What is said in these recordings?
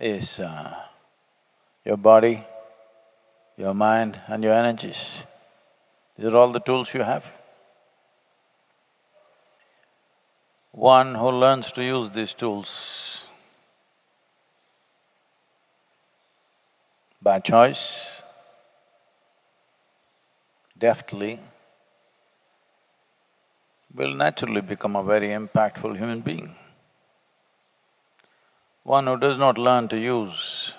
is your body, your mind and your energies. These are all the tools you have. One who learns to use these tools by choice, deftly, will naturally become a very impactful human being. One who does not learn to use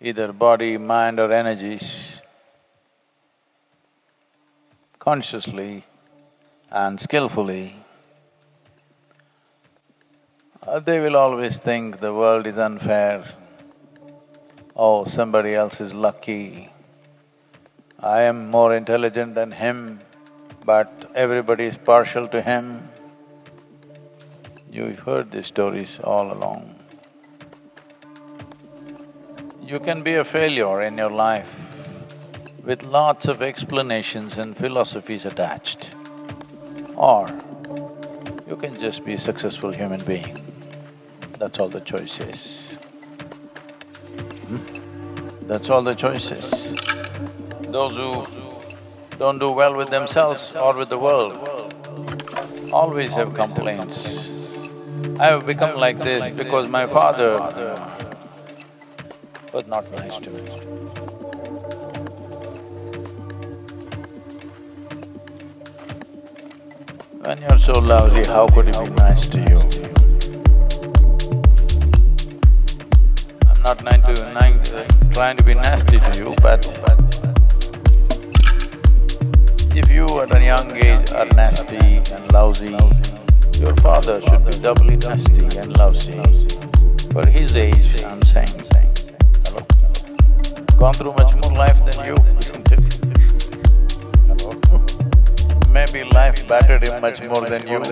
either body, mind or energies consciously and skillfully, they will always think the world is unfair, oh, somebody else is lucky, I am more intelligent than him, but everybody is partial to him. You've heard these stories all along. You can be a failure in your life with lots of explanations and philosophies attached, or you can just be a successful human being. That's all the choice is. That's all the choice is. Those who don't do well with themselves or with the world always have complaints. I have become like this because my father was not nice to me. When you're so lousy, how could he be nice to you? I'm not trying to be nasty to you, but if you at a young age are nasty and lousy, your father should be doubly nasty and lousy. For his age, I'm saying, hello? Gone through much more life than you, isn't it? Maybe life battered him much more than you.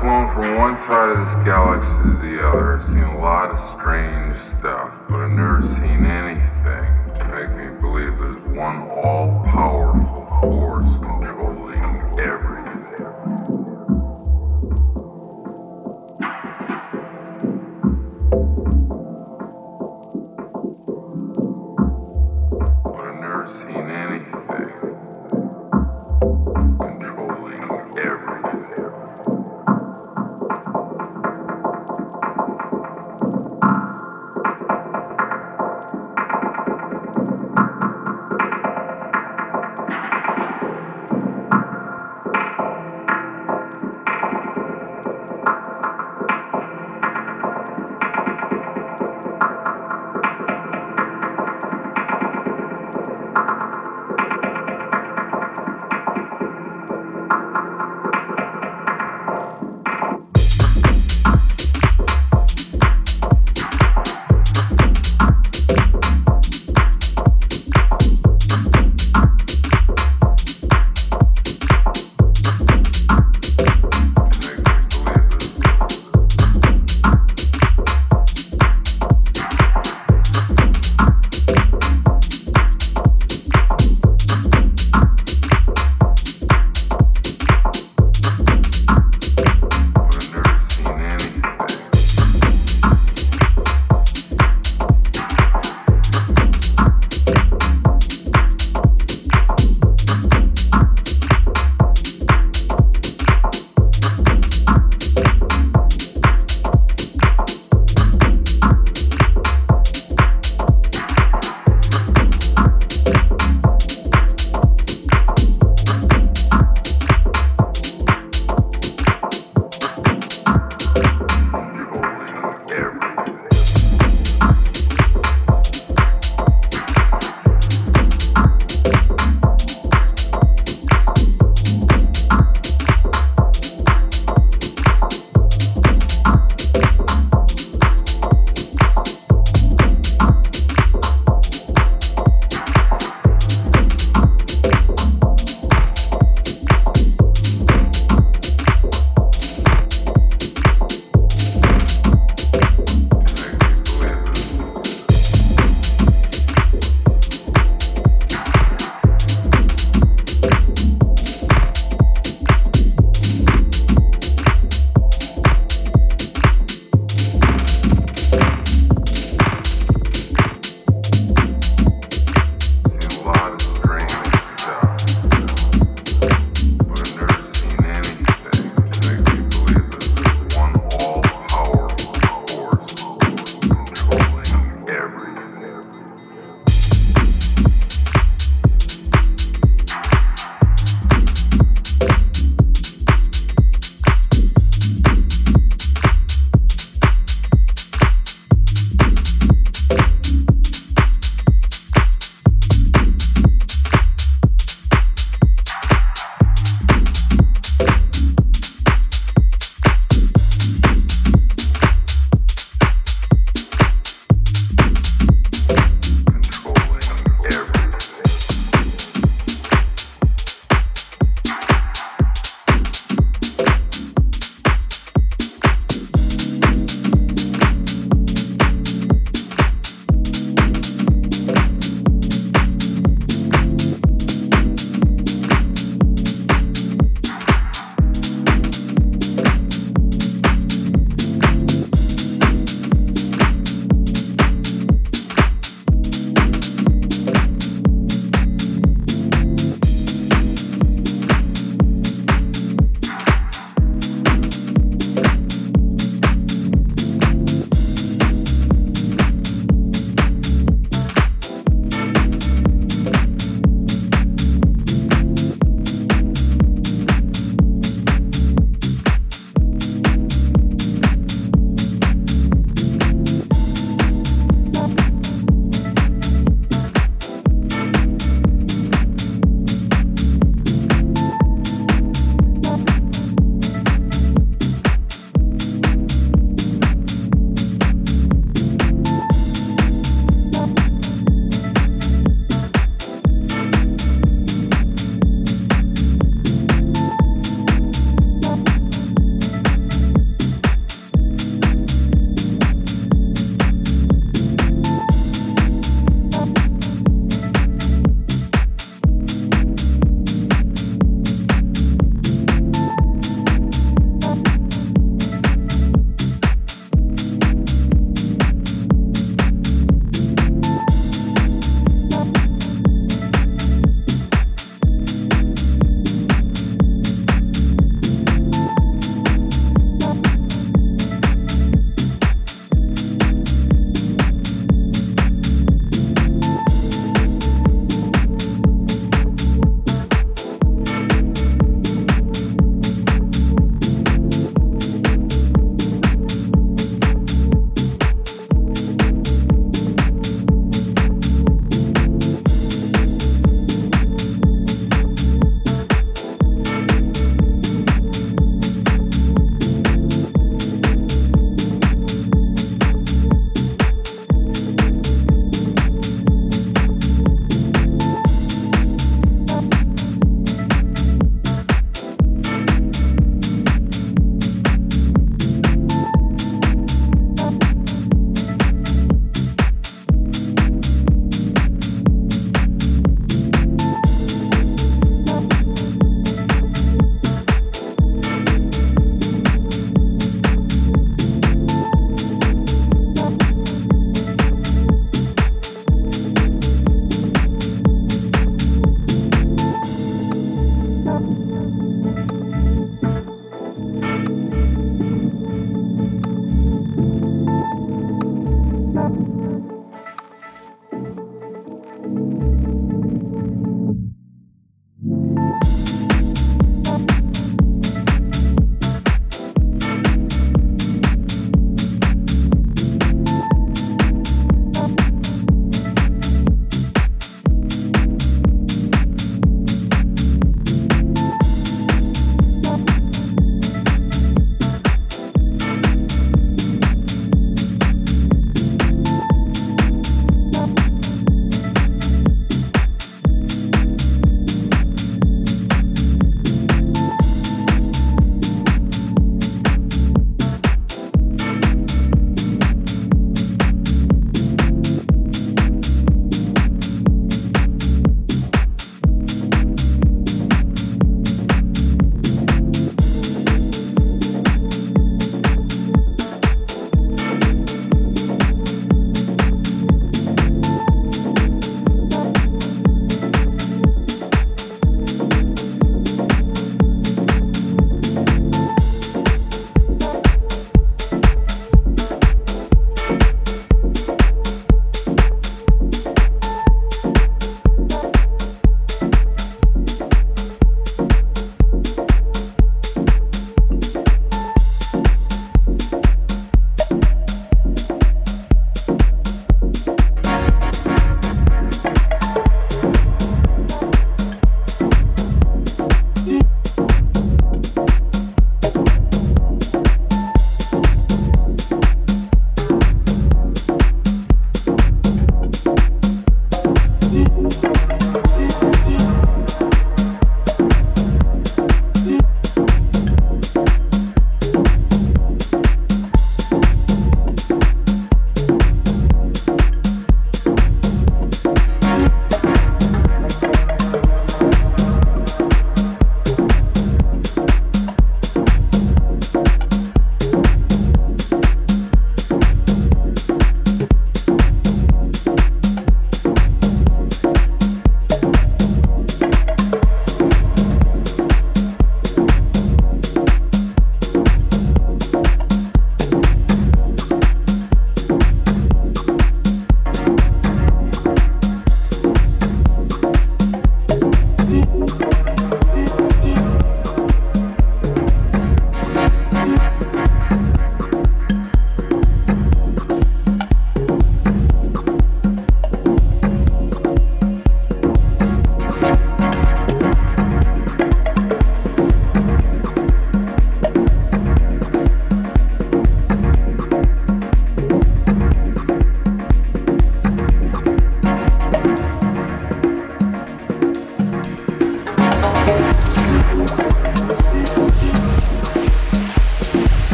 flown from one side of this galaxy to the other. I've seen a lot of strange stuff, but I've never seen anything to make me believe there's one all-powerful force controlling everything. But I've never seen anything controlling everything.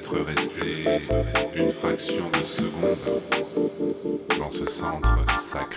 peut-être rester une fraction de seconde dans ce centre sacré.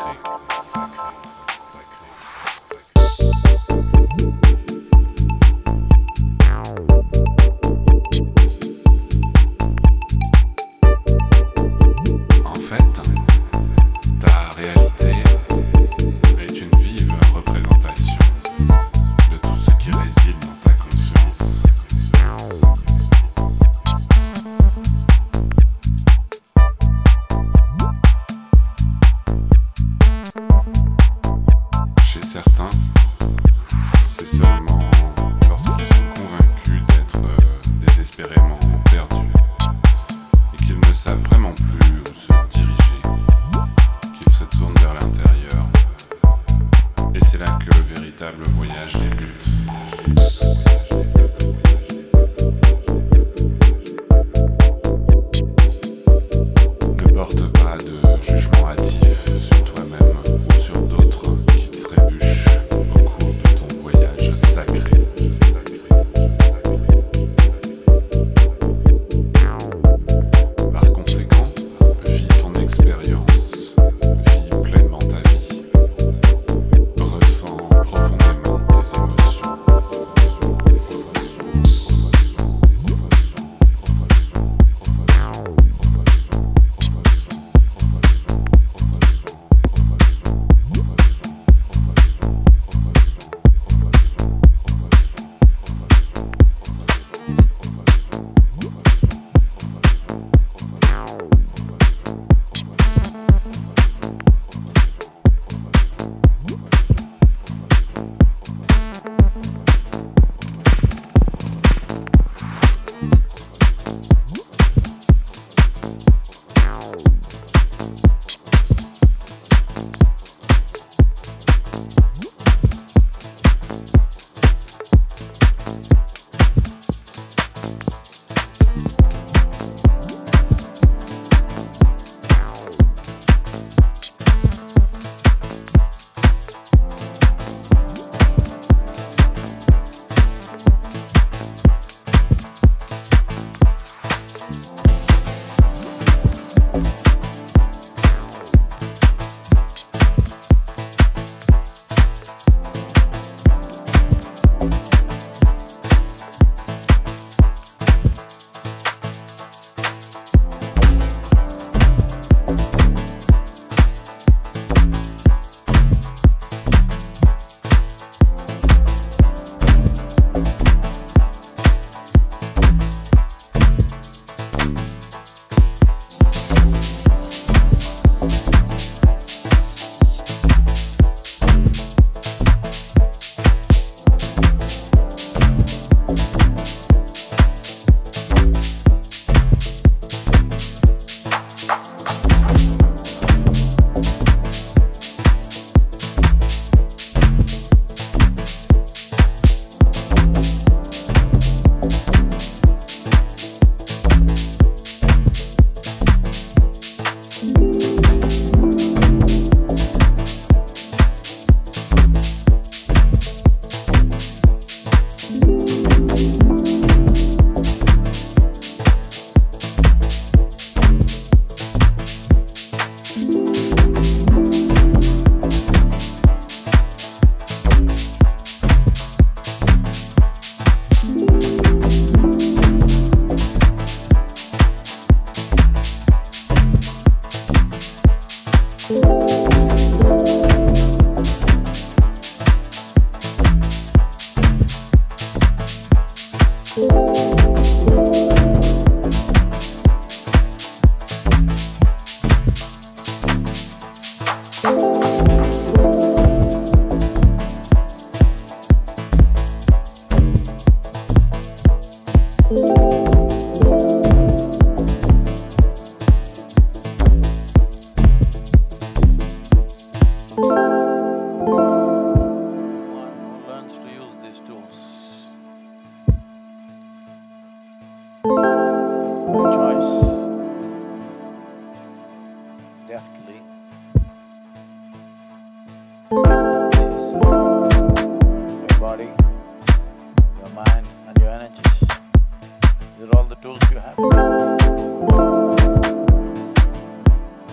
tools you have.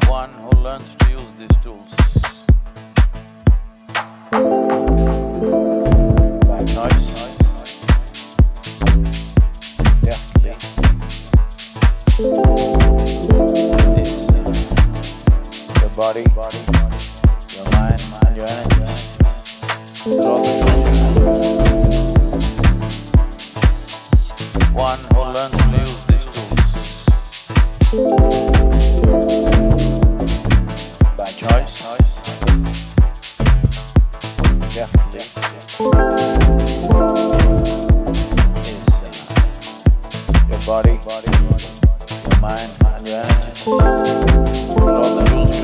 One who learns to use these tools. Back noise. Deftly. This, your body, your mind, and your energies. They're all the tools you have. One who learns to use these tools by choice, deftly, is your body, your mind, and your energy. All the tools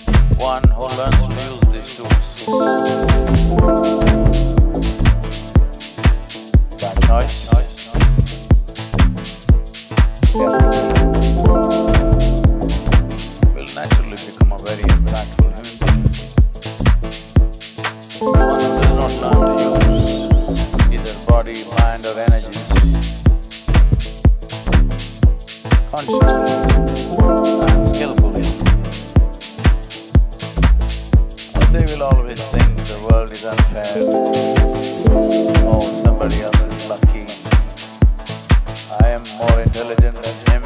you have. One who learns to use these tools. Choice, will naturally become a very impactful human being. One who does not learn to use either body, mind or energies consciously and skillfully, they will always think the world is unfair. Oh, somebody else is lucky. I am more intelligent than him,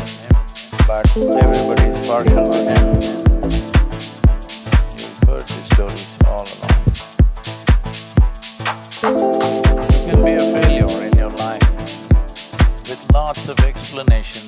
but everybody is partial to him. You've heard these stories all along. You can be a failure in your life with lots of explanations.